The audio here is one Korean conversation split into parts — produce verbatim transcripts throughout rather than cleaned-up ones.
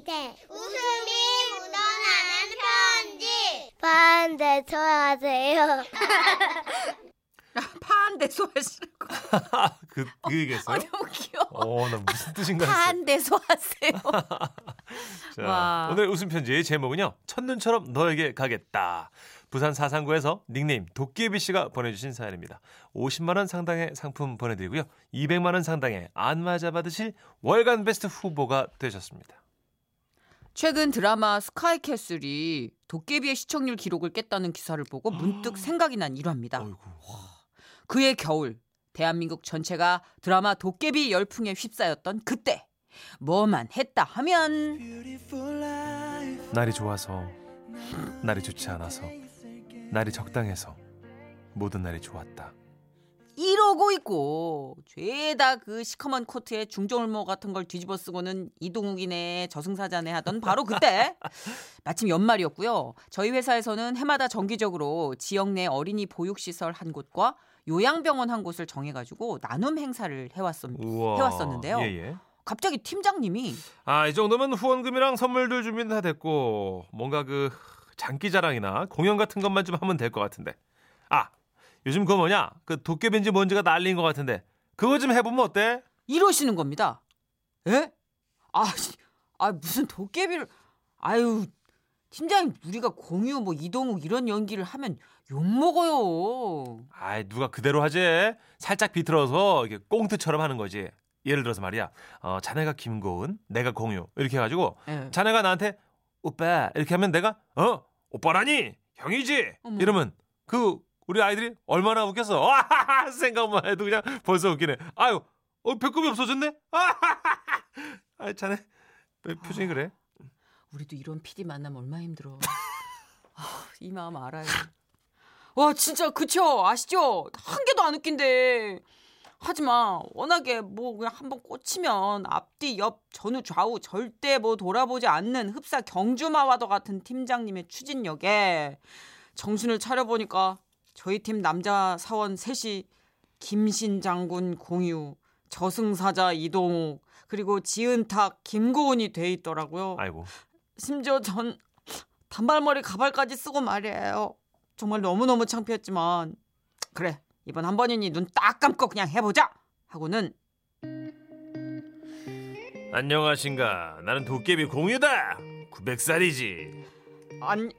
시대 웃음이 묻어나는 편지 반대소하세요. 반대소하시라고. 그, 그 얘기했어요? 아, 너무 귀여워. 어, 나 무슨 뜻인가 했어. 반대소하세요. 자, 와. 오늘 웃음 편지의 제목은요. 첫눈처럼 너에게 가겠다. 부산 사상구에서 닉네임 도깨비 씨가 보내주신 사연입니다. 오십만 원 상당의 상품 보내드리고요. 이백만 원 상당의 안마자 받으실 월간 베스트 후보가 되셨습니다. 최근 드라마 스카이캐슬이 도깨비의 시청률 기록을 깼다는 기사를 보고 문득 생각이 난 일화입니다. 그해 겨울 대한민국 전체가 드라마 도깨비 열풍에 휩싸였던 그때 뭐만 했다 하면 날이 좋아서 날이 좋지 않아서 날이 적당해서 모든 날이 좋았다 이러고 있고 죄다 그 시커먼 코트에 중저울모 같은 걸 뒤집어 쓰고는 이동욱이네 저승사자네 하던 바로 그때 마침 연말이었고요. 저희 회사에서는 해마다 정기적으로 지역 내 어린이 보육시설 한 곳과 요양병원 한 곳을 정해가지고 나눔 행사를 해왔었, 해왔었는데요. 예, 예. 갑자기 팀장님이 아, 이 정도면 후원금이랑 선물들 준비는 다 됐고 뭔가 그 장기자랑이나 공연 같은 것만 좀 하면 될 것 같은데 아 요즘 그거 뭐냐 그 도깨비인지 뭔지가 난리인 것 같은데 그거 좀 해보면 어때? 이러시는 겁니다. 에? 아, 아 무슨 도깨비를 아유 팀장님 우리가 공유 뭐 이동욱 이런 연기를 하면 욕먹어요. 아 누가 그대로 하지 살짝 비틀어서 이렇게 꽁트처럼 하는 거지. 예를 들어서 말이야 어, 자네가 김고은 내가 공유 이렇게 해가지고 에. 자네가 나한테 오빠 이렇게 하면 내가 어 오빠라니 형이지 어머. 이러면 그 우리 아이들이 얼마나 웃겼어. 와, 생각만 해도 그냥 벌써 웃기네. 아유, 어, 배꼽이 없어졌네. 아, 자네 왜 표정이 아, 그래? 우리도 이런 피디 만나면 얼마나 힘들어. 아, 이 마음 알아요. 와, 진짜 그쵸? 아시죠? 한 개도 안 웃긴데. 하지만 워낙에 뭐 그냥 한번 꽂히면 앞뒤 옆 전후 좌우 절대 뭐 돌아보지 않는 흡사 경주마와도 같은 팀장님의 추진력에 정신을 차려보니까 저희 팀 남자 사원 셋이 김신 장군 공유, 저승사자 이동욱, 그리고 지은탁 김고은이 돼 있더라고요. 아이고. 심지어 전 단발머리 가발까지 쓰고 말이에요. 정말 너무너무 창피했지만 그래 이번 한 번이니 눈 딱 감고 그냥 해보자 하고는 안녕하신가 나는 도깨비 공유다. 구백 살이지. 안,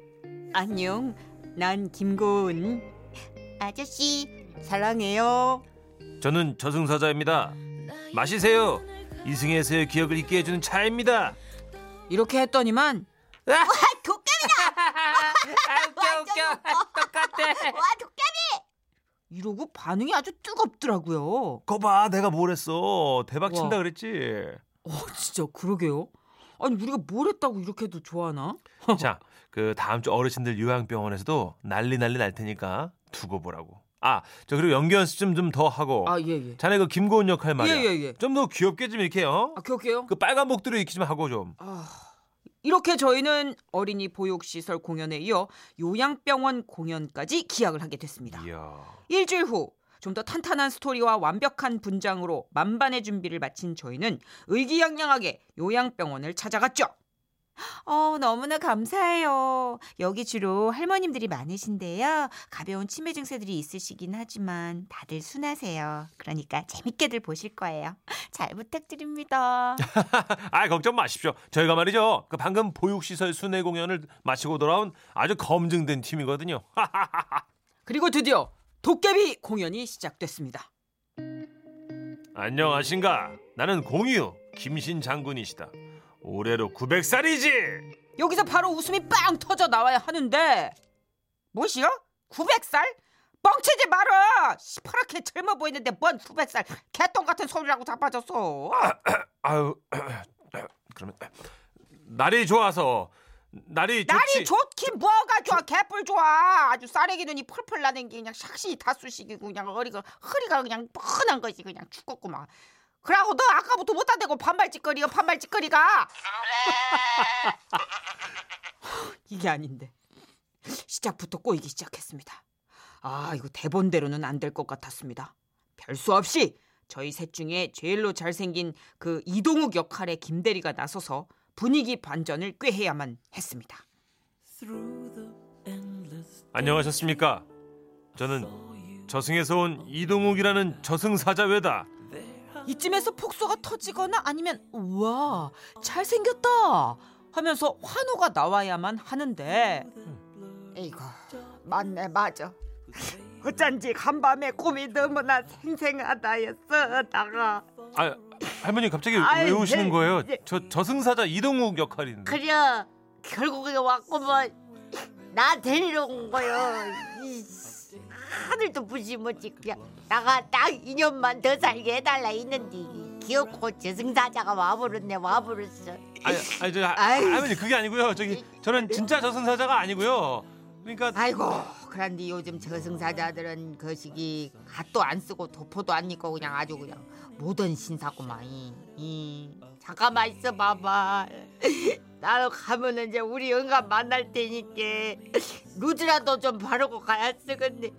안녕 난 김고은. 아저씨 사랑해요. 저는 저승사자입니다. 마시세요. 이승에서의 기억을 잊게 해주는 차입니다. 이렇게 했더니만 와 도깨비다. 와, 웃겨 웃겨 똑같아. 와 도깨비 이러고 반응이 아주 뜨겁더라고요. 거봐 내가 뭘 했어. 대박 친다 그랬지. 어 진짜 그러게요. 아니 우리가 뭘 했다고 이렇게도 좋아하나? 자, 그 다음 주 어르신들 요양병원에서도 난리 난리 날 테니까 두고 보라고. 아, 저 그리고 연기 연습 좀 좀 더 하고. 아, 예, 예. 자네 그 김고은 역할 말이야. 예, 예, 예. 좀 더 귀엽게 좀 이렇게 어? 아, 귀엽게요? 그 빨간 목도리 이렇게 좀 하고 좀. 아, 이렇게 저희는 어린이 보육시설 공연에 이어 요양병원 공연까지 기약을 하게 됐습니다. 이야. 일주일 후. 좀 더 탄탄한 스토리와 완벽한 분장으로 만반의 준비를 마친 저희는 의기양양하게 요양병원을 찾아갔죠. 어, 너무나 감사해요. 여기 주로 할머님들이 많으신데요. 가벼운 치매 증세들이 있으시긴 하지만 다들 순하세요. 그러니까 재밌게들 보실 거예요. 잘 부탁드립니다. 아, 걱정 마십시오. 저희가 말이죠. 그 방금 보육시설 순회 공연을 마치고 돌아온 아주 검증된 팀이거든요. 그리고 드디어 도깨비 공연이 시작됐습니다. 안녕하신가? 나는 공유 김신 장군이시다. 올해로 구백 살이지. 여기서 바로 웃음이 빵 터져 나와야 하는데 뭐시여? 구백 살? 뻥치지 마라. 시퍼렇게 젊어 보이는데 뭔 구백 살 개똥 같은 소리라고 자빠졌어. 아유, 그러면 날이 좋아서 날이, 날이 좋긴 뭐가 좋아. 개뿔 좋아. 아주 싸래기 눈이 펄펄 나는 게 그냥 샥시 다쑤시기고 그냥 허리가 허리가 그냥 뻔한 거지. 그냥 죽었구만. 그러고 너 아까부터 못다 대고 반발짓거리가 반발짓거리가 이게 아닌데 시작부터 꼬이기 시작했습니다. 아 이거 대본대로는 안 될 것 같았습니다. 별수 없이 저희 셋 중에 제일로 잘생긴 그 이동욱 역할의 김대리가 나서서 분위기 반전을 꾀해야만 했습니다. 안녕하셨습니까? 저는 저승에서 온 이동욱이라는 저승사자회다. 이쯤에서 폭소가 터지거나 아니면 우와 잘생겼다 하면서 환호가 나와야만 하는데, 이거 맞네 맞아. 어쩐지 간밤에 꿈이 너무나 생생하다였어 나가. 아 할머니 갑자기 아이, 왜 우시는 네, 거예요? 네. 저 저승사자 이동욱 역할인데. 그래 결국에 왔고 뭐 나 데리러 온 거요. 하늘도 부시무지 그냥 나가 딱 이 년만 더 살게 해달라 있는데 기어코 저승사자가 와버렸네 와버렸어. 아니 아니 저 할머니 그게 아니고요. 저기 저는 진짜 저승사자가 아니고요. 그러니까 아이고 그런데 요즘 저승사자들은 그 시기 갓도 안 쓰고 도포도 안 입고 그냥 아주 그냥 모던 신사구만. 이, 이. 잠깐만 있어 봐봐. 나도 가면 이제 우리 영감 만날 테니까 루즈라도 좀 바르고 가야 쓰겠네.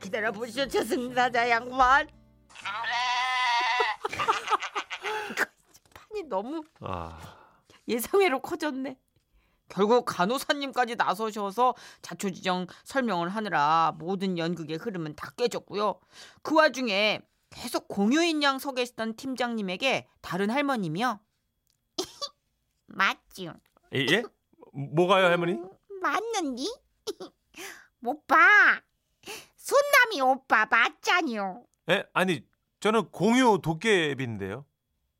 기다려 보시오 저승사자 양반. 판이 너무 아... 예상외로 커졌네. 결국 간호사님까지 나서셔서 자초지정 설명을 하느라 모든 연극의 흐름은 다 깨졌고요. 그 와중에 계속 공유인 양 서 계시던 팀장님에게 다른 할머님이요. 맞죠? 예? 뭐가요 할머니? 음, 맞는디? 오빠 순남이 오빠 맞잖요. 예? 아니 저는 공유 도깨비인데요.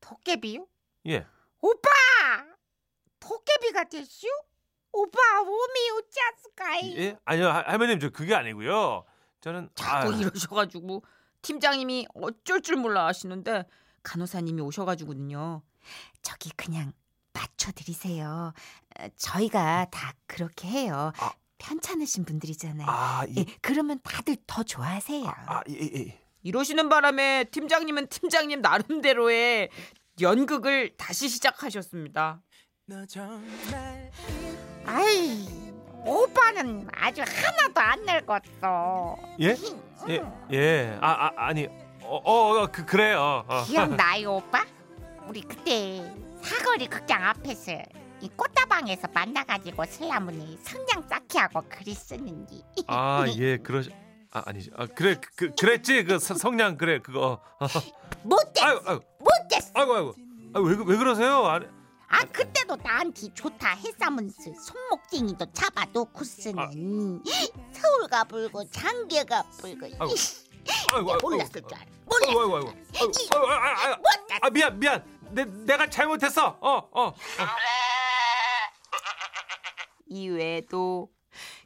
도깨비요? 예. 오빠! 도깨비가 됐슈? 오빠 몸이 어찌하스까이? 예? 아니요 할머님 저 그게 아니고요. 저는 자꾸 아... 이러셔가지고 팀장님이 어쩔 줄 몰라 하시는데 간호사님이 오셔가지고는요. 저기 그냥 맞춰드리세요. 저희가 다 그렇게 해요. 아. 편찮으신 분들이잖아요. 아, 예. 예, 그러면 다들 더 좋아하세요. 아, 아, 예, 예. 이러시는 바람에 팀장님은 팀장님 나름대로의 연극을 다시 시작하셨습니다. 아이, 오빠는 아주 하나도 안 늙었어. 예? 예, 예. 아, 아 아니, 어, 어, 그, 그래요. 어. 기억나요, 오빠? 우리 그때 사거리 극장 앞에서 이 꽃다방에서 만나가지고 슬라문이 성냥 쌓기 하고 글이 쓰는지. 아 예 그러시 아 아니지 아 그래 그 그랬지 그 성냥 그래 그거 못됐어 못됐어. 아이고 아이고 아이고 왜 왜 그러세요? 아, 아 그때도 나한테 좋다 했사문스 손목쟁이도 잡아놓고 쓰는 아. 서울가 불고 장계가 불고. 아이고. 아이고, 몰랐을 줄 알아. 몰랐어. 아이고, 아이고, 아이고, 아이고, 아이고, 아 미안 미안. 내, 내가 잘못했어. 어, 어, 어. 이외에도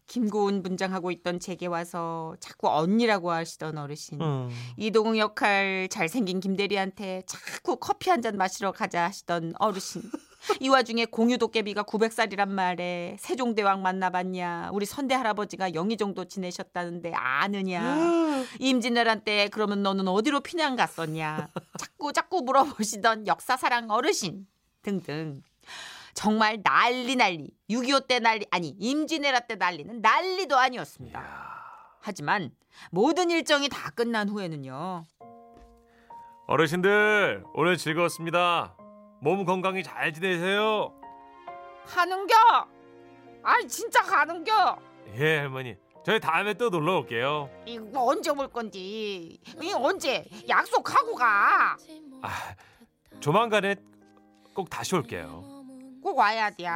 김고은 분장하고 있던 제게 와서 자꾸 언니라고 하시던 어르신. 음. 이동욱 역할 잘생긴 김대리한테 자꾸 커피 한잔 마시러 가자 하시던 어르신. 이 와중에 공유 도깨비가 구백 살이란 말에 세종대왕 만나봤냐, 우리 선대 할아버지가 영희 정도 지내셨다는데 아느냐, 임진왜란 때 그러면 너는 어디로 피난 갔었냐 자꾸 자꾸 물어보시던 역사사랑 어르신 등등. 정말 난리 난리 육이오 때 난리 아니 임진왜란 때 난리는 난리도 아니었습니다. 하지만 모든 일정이 다 끝난 후에는요. 어르신들 오늘 즐거웠습니다. 몸 건강히 잘 지내세요. 가는겨? 아니 진짜 가는겨? 예 할머니 저희 다음에 또 놀러 올게요. 이거 언제 올 건지? 이 언제? 약속하고 가. 아 조만간에 꼭 다시 올게요. 꼭 와야 돼.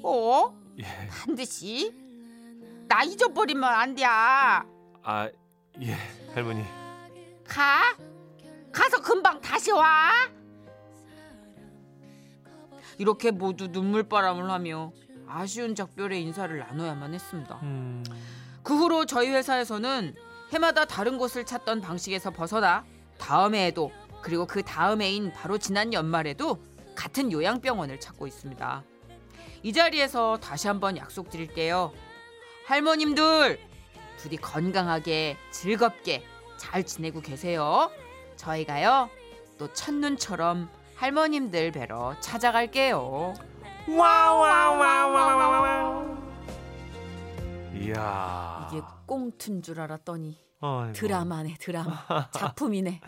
꼭 예. 반드시. 나 잊어버리면 안 돼. 아 예 할머니. 가? 가서 금방 다시 와. 이렇게 모두 눈물바람을 하며 아쉬운 작별의 인사를 나눠야만 했습니다. 음... 그 후로 저희 회사에서는 해마다 다른 곳을 찾던 방식에서 벗어나 다음 해에도 그리고 그 다음 해인 바로 지난 연말에도 같은 요양병원을 찾고 있습니다. 이 자리에서 다시 한번 약속드릴게요. 할머님들 부디 건강하게 즐겁게 잘 지내고 계세요. 저희가요 또 첫눈처럼 할머님들 뵈러 찾아갈게요. 와와와와와와. 이야. 이게 꽁트인 줄 알았더니 아이고. 드라마네 드라마. 작품이네.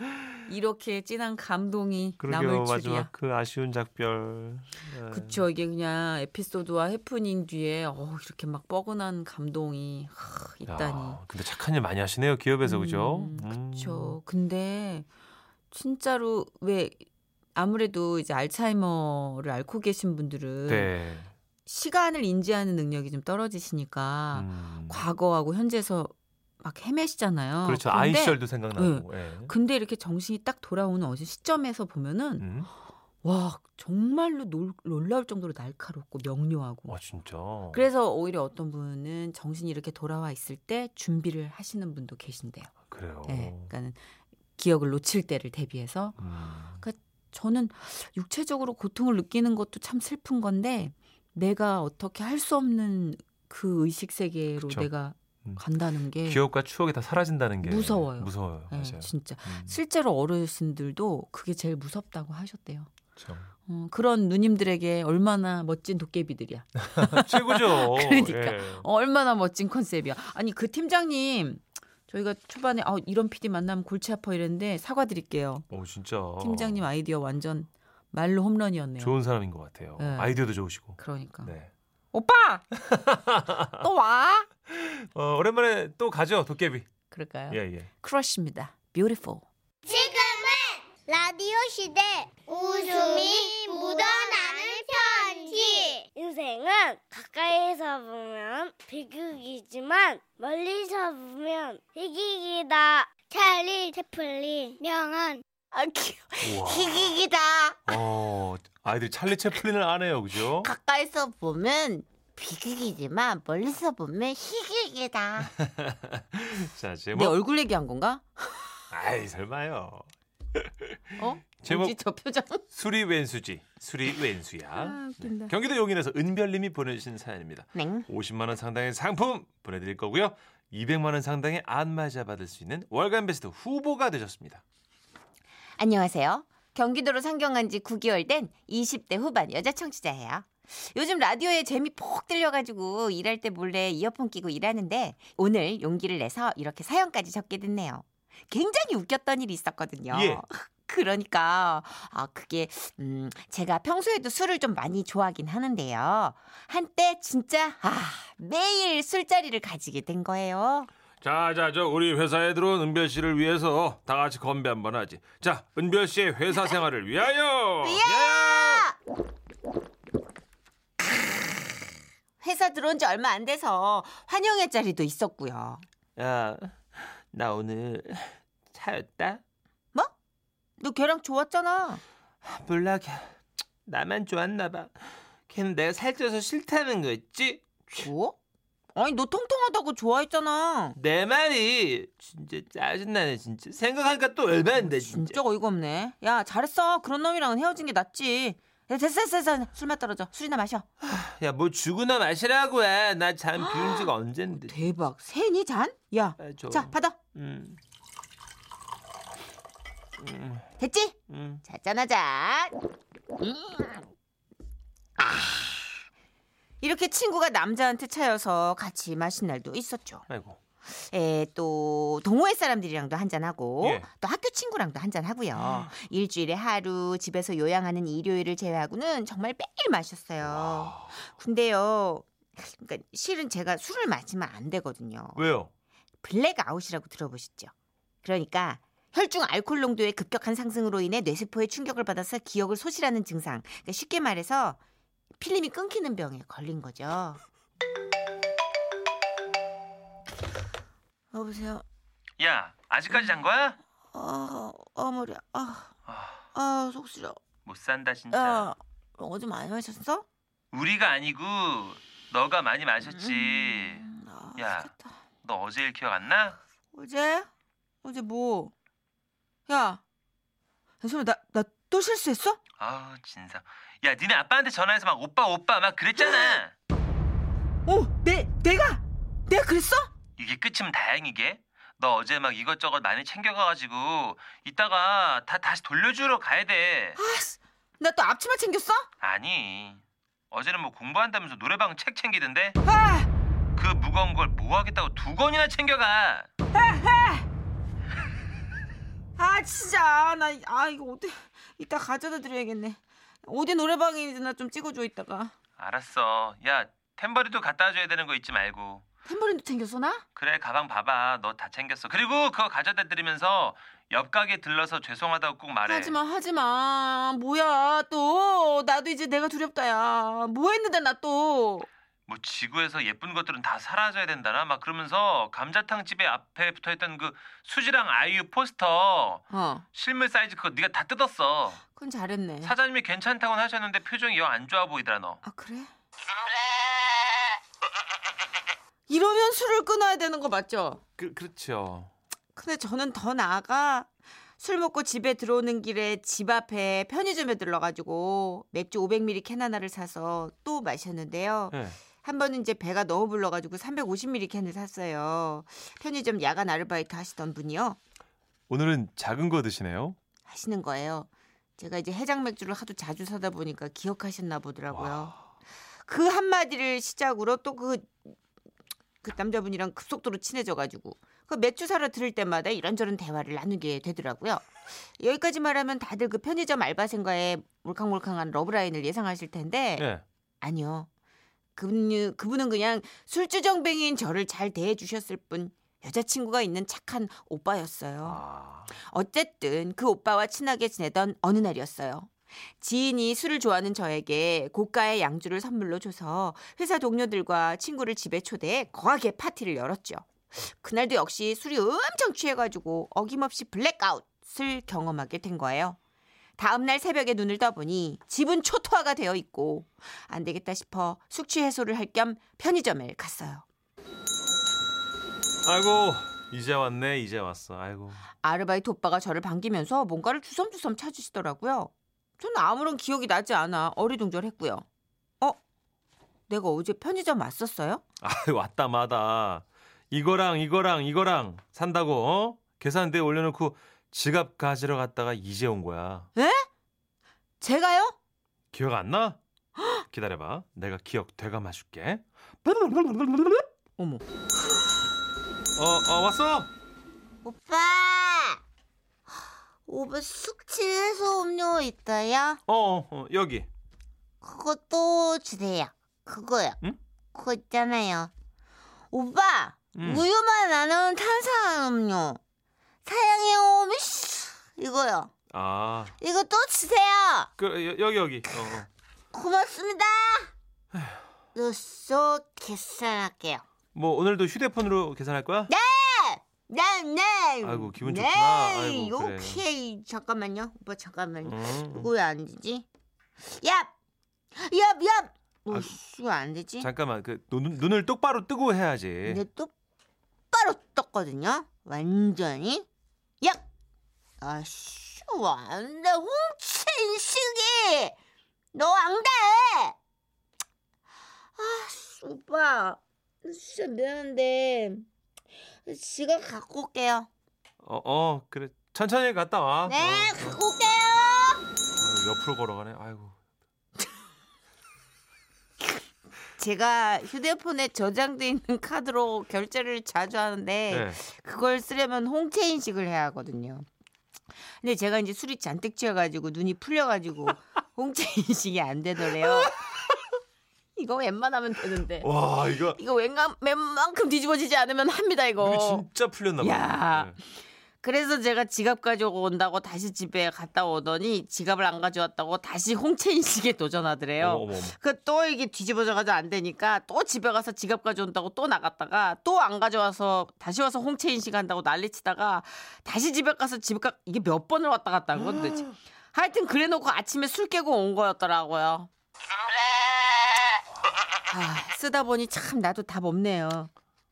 이렇게 진한 감동이 그러게요, 남을 줄이야. 마지막 그 아쉬운 작별. 네. 그렇죠. 이게 그냥 에피소드와 해프닝 뒤에 어, 이렇게 막 뻐근한 감동이 하, 있다니. 야, 근데 착한 일 많이 하시네요. 기업에서. 음, 그죠? 음. 그렇죠. 근데 진짜로 왜 아무래도 이제 알츠하이머를 앓고 계신 분들은 네. 시간을 인지하는 능력이 좀 떨어지시니까 음. 과거하고 현재에서 막 헤매시잖아요. 그렇죠. 근데, 아이셜도 생각나고. 네. 네. 근데 이렇게 정신이 딱 돌아오는 어느 시점에서 보면은 음? 와 정말로 놀, 놀라울 정도로 날카롭고 명료하고. 아 진짜. 그래서 오히려 어떤 분은 정신이 이렇게 돌아와 있을 때 준비를 하시는 분도 계신데요. 그래요. 네. 그러니까는 기억을 놓칠 때를 대비해서. 음. 그러니까 저는 육체적으로 고통을 느끼는 것도 참 슬픈 건데 내가 어떻게 할 수 없는 그 의식 세계로 그쵸. 내가 간다는 게 기억과 추억이 다 사라진다는 게 무서워요. 무서워요. 네, 맞아요. 진짜 음. 실제로 어르신들도 그게 제일 무섭다고 하셨대요. 그렇죠. 어, 그런 누님들에게 얼마나 멋진 도깨비들이야. 최고죠. 그러니까 예. 얼마나 멋진 컨셉이야. 아니 그 팀장님. 저희가 초반에 아, 이런 피디 만나면 골치 아파 이랬는데 사과드릴게요. 오, 진짜. 팀장님 아이디어 완전 말로 홈런이었네요. 좋은 사람인 것 같아요. 네. 아이디어도 좋으시고. 그러니까. 네. 오빠! 또 와! 어, 오랜만에 또 가죠, 도깨비. 그럴까요? 예, 예. 크러쉬입니다. Beautiful. 지금은 라디오 시대 웃음이 묻어나는 편지. 인생은 가까이서 보면 비극이지만 멀리서 보면 희극이다. 찰리 채플린 명언. 아, 희극이다. 어, 아이들 찰리 채플린을 아네요, 그죠? 가까이서 보면 비극이지만 멀리서 보면 희극이다. 자, 제목. 내 얼굴 얘기한 건가? 아이, 설마요. 어? 제목 저 표정. 수리 왼수지 수리 왼수야. 아, 네. 경기도 용인에서 은별님이 보내주신 사연입니다. 네. 오십만 원 상당의 상품 보내드릴 거고요. 이백만 원 상당의 안마자 받을 수 있는 월간 베스트 후보가 되셨습니다. 안녕하세요. 경기도로 상경한 지 구 개월 된 이십 대 후반 여자 청취자예요. 요즘 라디오에 재미 폭 들려가지고 일할 때 몰래 이어폰 끼고 일하는데 오늘 용기를 내서 이렇게 사연까지 적게 됐네요. 굉장히 웃겼던 일이 있었거든요. 예. 그러니까 아 그게 음, 제가 평소에도 술을 좀 많이 좋아하긴 하는데요. 한때 진짜 아, 매일 술자리를 가지게 된 거예요. 자, 자, 저 우리 회사에 들어온 은별 씨를 위해서 다 같이 건배 한번 하지. 자, 은별 씨의 회사 생활을 위하여. 위하여! 회사 들어온 지 얼마 안 돼서 환영회 자리도 있었고요. 야, 나 오늘 차였다. 뭐? 너 걔랑 좋았잖아. 몰라, 걔 나만 좋았나 봐. 걔는 내가 살쪄서 싫다는 거였지? 뭐? 아니 너 통통하다고 좋아했잖아. 내 말이 진짜 짜증나네. 진짜 생각하니까 또 열받는데. 진짜, 진짜 어이가 없네. 야 잘했어. 그런 놈이랑은 헤어진 게 낫지. 야, 됐어 됐어 됐어. 술만 떨어져. 술이나 마셔. 야 뭐 주구나 마시라고 해. 나 잔 비운 지가 언젠데. 대박. 새니 잔? 야 자 받아. 음. 음. 됐지? 음. 자 짠하자. 음. 아. 이렇게 친구가 남자한테 차여서 같이 마신 날도 있었죠. 아이고. 에, 또 동호회 사람들이랑도 한잔하고 예. 또 학교 친구랑도 한잔하고요. 아. 일주일에 하루 집에서 요양하는 일요일을 제외하고는 정말 매일 마셨어요. 와. 근데요. 그러니까 실은 제가 술을 마시면 안 되거든요. 왜요? 블랙아웃이라고 들어보셨죠? 그러니까 혈중 알코올 농도의 급격한 상승으로 인해 뇌세포에 충격을 받아서 기억을 소실하는 증상. 그러니까 쉽게 말해서 필름이 끊기는 병에 걸린 거죠. 여보세요. 야, 아직까지 잔 거야? 아, 아 머리야. 아, 아 속 시려. 못 산다 진짜. 야, 어제 많이 마셨어? 우리가 아니고 너가 많이 마셨지. 음, 아, 야, 쉽겠다. 너 어제 일 기억 안 나? 어제? 어제 뭐? 야, 잠시만 나 나. 또 실수했어? 아우 진상. 야 니네 아빠한테 전화해서 막 오빠 오빠 막 그랬잖아. 어? 내, 내가? 내가 그랬어? 이게 끝이면 다행이게. 너 어제 막 이것저것 많이 챙겨가가지고 이따가 다 다시 돌려주러 가야 돼. 아씨 나 또 앞치마 챙겼어? 아니 어제는 뭐 공부한다면서 노래방 책 챙기던데. 아! 그 무거운 걸 뭐 하겠다고 두 권이나 챙겨가. 아! 아! 아 진짜 나 아 이거 어디 이따 가져다 드려야겠네. 어디 노래방이나 좀 찍어줘 이따가. 알았어. 야 탬버린도 갖다 줘야 되는 거 잊지 말고. 탬버린도 챙겼어 나? 그래 가방 봐봐. 너 다 챙겼어. 그리고 그거 가져다 드리면서 옆 가게 들러서 죄송하다고 꼭 말해. 하지마 하지마. 뭐야 또. 나도 이제 내가 두렵다. 야 뭐 했는데 나 또. 뭐 지구에서 예쁜 것들은 다 사라져야 된다나 막 그러면서 감자탕 집에 앞에 붙어있던 그 수지랑 아이유 포스터 어. 실물 사이즈 그거 네가 다 뜯었어. 그건 잘했네. 사장님이 괜찮다고 하셨는데 표정이 영 안 좋아 보이더라 너. 아 그래? 이러면 술을 끊어야 되는 거 맞죠? 그, 그렇죠. 근데 저는 더 나아가 술 먹고 집에 들어오는 길에 집 앞에 편의점에 들러가지고 맥주 오백 밀리리터 캔 하나를 사서 또 마셨는데요. 네. 한 번은 이제 배가 너무 불러가지고 삼백오십 밀리리터 캔을 샀어요. 편의점 야간 아르바이트 하시던 분이요. 오늘은 작은 거 드시네요. 하시는 거예요. 제가 이제 해장 맥주를 하도 자주 사다 보니까 기억하셨나 보더라고요. 와. 그 한마디를 시작으로 또 그 그 남자분이랑 급속도로 친해져가지고 그 맥주 사러 들을 때마다 이런저런 대화를 나누게 되더라고요. 여기까지 말하면 다들 그 편의점 알바생과의 몰캉몰캉한 러브라인을 예상하실 텐데 네. 아니요. 그분, 그분은 그냥 술주정뱅이인 저를 잘 대해주셨을 뿐 여자친구가 있는 착한 오빠였어요. 아... 어쨌든 그 오빠와 친하게 지내던 어느 날이었어요. 지인이 술을 좋아하는 저에게 고가의 양주를 선물로 줘서 회사 동료들과 친구를 집에 초대해 거하게 파티를 열었죠. 그날도 역시 술이 엄청 취해가지고 어김없이 블랙아웃을 경험하게 된 거예요. 다음날 새벽에 눈을 떠보니 집은 초토화가 되어 있고 안 되겠다 싶어 숙취 해소를 할 겸 편의점에 갔어요. 아이고 이제 왔네 이제 왔어. 아이고 아르바이트 오빠가 저를 반기면서 뭔가를 주섬주섬 찾으시더라고요. 저는 아무런 기억이 나지 않아 어리둥절했고요. 어? 내가 어제 편의점 왔었어요? 아 왔다 마다 이거랑 이거랑 이거랑 산다고 어? 계산대에 올려놓고 지갑 가지러 갔다가 이제 온 거야. 에? 제가요? 기억 안 나? 기다려봐. 내가 기억 되감아줄게. 어머. 어, 어 왔어? 오빠. 오빠 숙취해소 음료 있다요? 어, 어 여기. 그것도 주세요. 그거요. 응? 그거 있잖아요. 오빠. 음. 우유만 안 넣은 탄산음료 사양의 오미 이거요. 아 이거 또 주세요. 그 여기 여기. 어. 고맙습니다. 넣어서 계산할게요. 뭐 오늘도 휴대폰으로 계산할 거야? 네, 네, 네. 아이고 기분 네. 좋구나. 아이고, 오케이 그래. 잠깐만요, 오빠 잠깐만요. 음. 이거 왜 안 되지? 얍, 얍, 얍. 뭐 이거 안 되지? 잠깐만 그 눈, 눈을 똑바로 뜨고 해야지. 네, 똑. 바로 떴거든요. 완전히. 야! 아씨, 완전 홍진식이! 너 왕대! 아씨, 오빠. 진짜 미안한데. 지갑 갖고 올게요. 어, 어, 그래. 천천히 갔다 와. 네, 어. 갖고 올게요! 아유, 옆으로 걸어가네. 아이고. 제가 휴대폰에 저장돼 있는 카드로 결제를 자주 하는데 네. 그걸 쓰려면 홍채 인식을 해야 하거든요. 근데 제가 이제 술이 잔뜩 취해가지고 눈이 풀려가지고 홍채 인식이 안 되더래요. 이거 웬만하면 되는데. 와 이거 이거 웬만 웬만큼 뒤집어지지 않으면 합니다 이거. 눈이 진짜 풀렸나 봐요. 네. 그래서 제가 지갑 가져온다고 다시 집에 갔다 오더니 지갑을 안 가져왔다고 다시 홍채 인식에 도전하더래요. 그 또 이게 뒤집어져가지고 안 되니까 또 집에 가서 지갑 가져온다고 또 나갔다가 또 안 가져와서 다시 와서 홍채 인식한다고 난리치다가 다시 집에 가서 집에 가 이게 몇 번을 왔다 갔다 한 건데 음. 하여튼 그래놓고 아침에 술 깨고 온 거였더라고요. 아, 쓰다 보니 참 나도 답 없네요.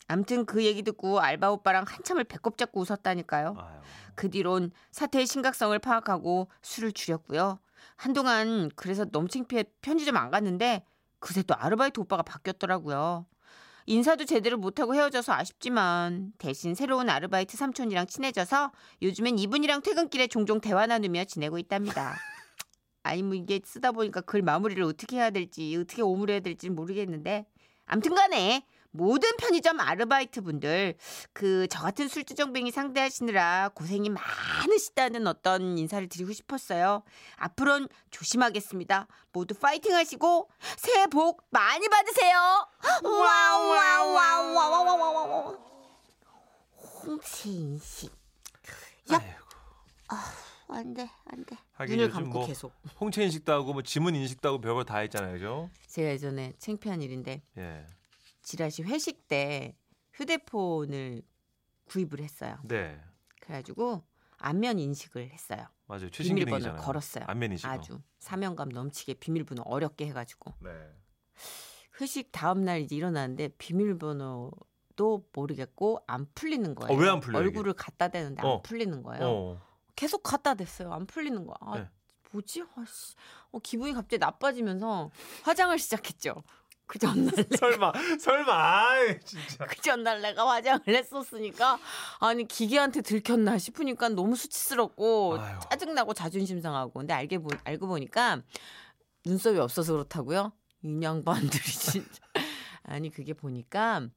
아무튼 그 얘기 듣고 알바 오빠랑 한참을 배꼽 잡고 웃었다니까요. 아유. 그 뒤론 사태의 심각성을 파악하고 술을 줄였고요. 한동안 그래서 너무 창피해 편의점 안 갔는데 그새 또 아르바이트 오빠가 바뀌었더라고요. 인사도 제대로 못하고 헤어져서 아쉽지만 대신 새로운 아르바이트 삼촌이랑 친해져서 요즘엔 이분이랑 퇴근길에 종종 대화 나누며 지내고 있답니다. 아니 뭐 이게 쓰다 보니까 글 마무리를 어떻게 해야 될지 어떻게 오므려야 될지 모르겠는데 아무튼 간에 모든 편의점 아르바이트 분들 그 저 같은 술주정뱅이 상대하시느라 고생이 많으시다는 어떤 인사를 드리고 싶었어요. 앞으로는 조심하겠습니다. 모두 파이팅 하시고 새해 복 많이 받으세요. 와와와와와와와 홍진식. 아이고. 아. 안 돼, 안 돼. 눈을 감고 뭐 계속. 홍채 인식도 하고 뭐 지문 인식도 하고 별거 다 했잖아요, 그죠? 제가 예전에 창피한 일인데 예. 지라시 회식 때 휴대폰을 구입을 했어요. 네. 그래가지고 안면 인식을 했어요. 맞아요. 최신 기능이잖아요. 비밀번호 걸었어요. 안면 인식. 아주 사명감 넘치게 비밀번호 어렵게 해가지고. 네. 회식 다음 날 이제 일어나는데 비밀번호도 모르겠고 안 풀리는 거예요. 어, 왜 안 풀려? 얼굴을 갖다 대는데 어. 안 풀리는 거예요. 어. 계속 갖다 댔어요. 안 풀리는 거야. 아, 네. 뭐지? 아씨, 어, 기분이 갑자기 나빠지면서 화장을 시작했죠. 그 전날 설마 설마 아이, 진짜 그 전날 내가 화장을 했었으니까 아니 기계한테 들켰나 싶으니까 너무 수치스럽고 아유. 짜증나고 자존심 상하고 근데 알게 보, 알고 보니까 눈썹이 없어서 그렇다고요? 인양반들이 진짜 아니 그게 보니까.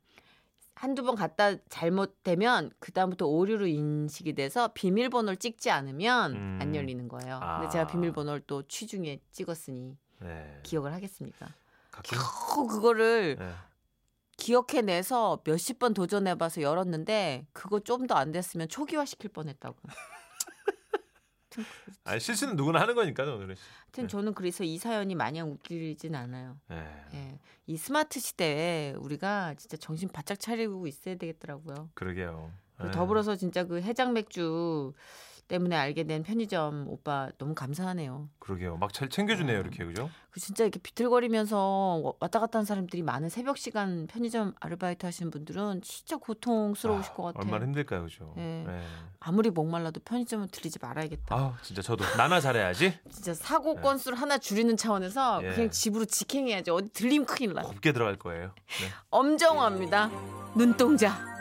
한두 번 갔다 잘못되면 그다음부터 오류로 인식이 돼서 비밀번호를 찍지 않으면 음. 안 열리는 거예요. 아. 근데 제가 비밀번호를 또 취중에 찍었으니 네. 기억을 하겠습니까? 가끔? 겨우 그거를 네. 기억해내서 몇십 번 도전해봐서 열었는데 그거 좀 더 안 됐으면 초기화시킬 뻔했다고. 아, 실수는 누구나 하는 거니까요. 오늘은. 하여튼 네. 저는 그래서 이 사연이 마냥 웃기진 않아요. 네. 네. 이 스마트 시대에 우리가 진짜 정신 바짝 차리고 있어야 되겠더라고요. 그러게요. 네. 더불어서 진짜 그 해장 맥주 때문에 알게 된 편의점 오빠 너무 감사하네요. 그러게요. 막 잘 챙겨주네요. 네. 이렇게 그죠? 그 진짜 이렇게 비틀거리면서 왔다 갔다 하는 사람들이 많은 새벽 시간 편의점 아르바이트 하시는 분들은 진짜 고통스러우실 아, 것 같아요. 얼마나 힘들까요, 그죠? 네. 네. 아무리 목말라도 편의점은 들리지 말아야겠다. 아, 진짜 저도 나나 잘해야지. 진짜 사고 네. 건수를 하나 줄이는 차원에서 예. 그냥 집으로 직행해야지. 어디 들리면 큰일 나. 곱게 들어갈 거예요. 네. 엄정화입니다. 눈동자.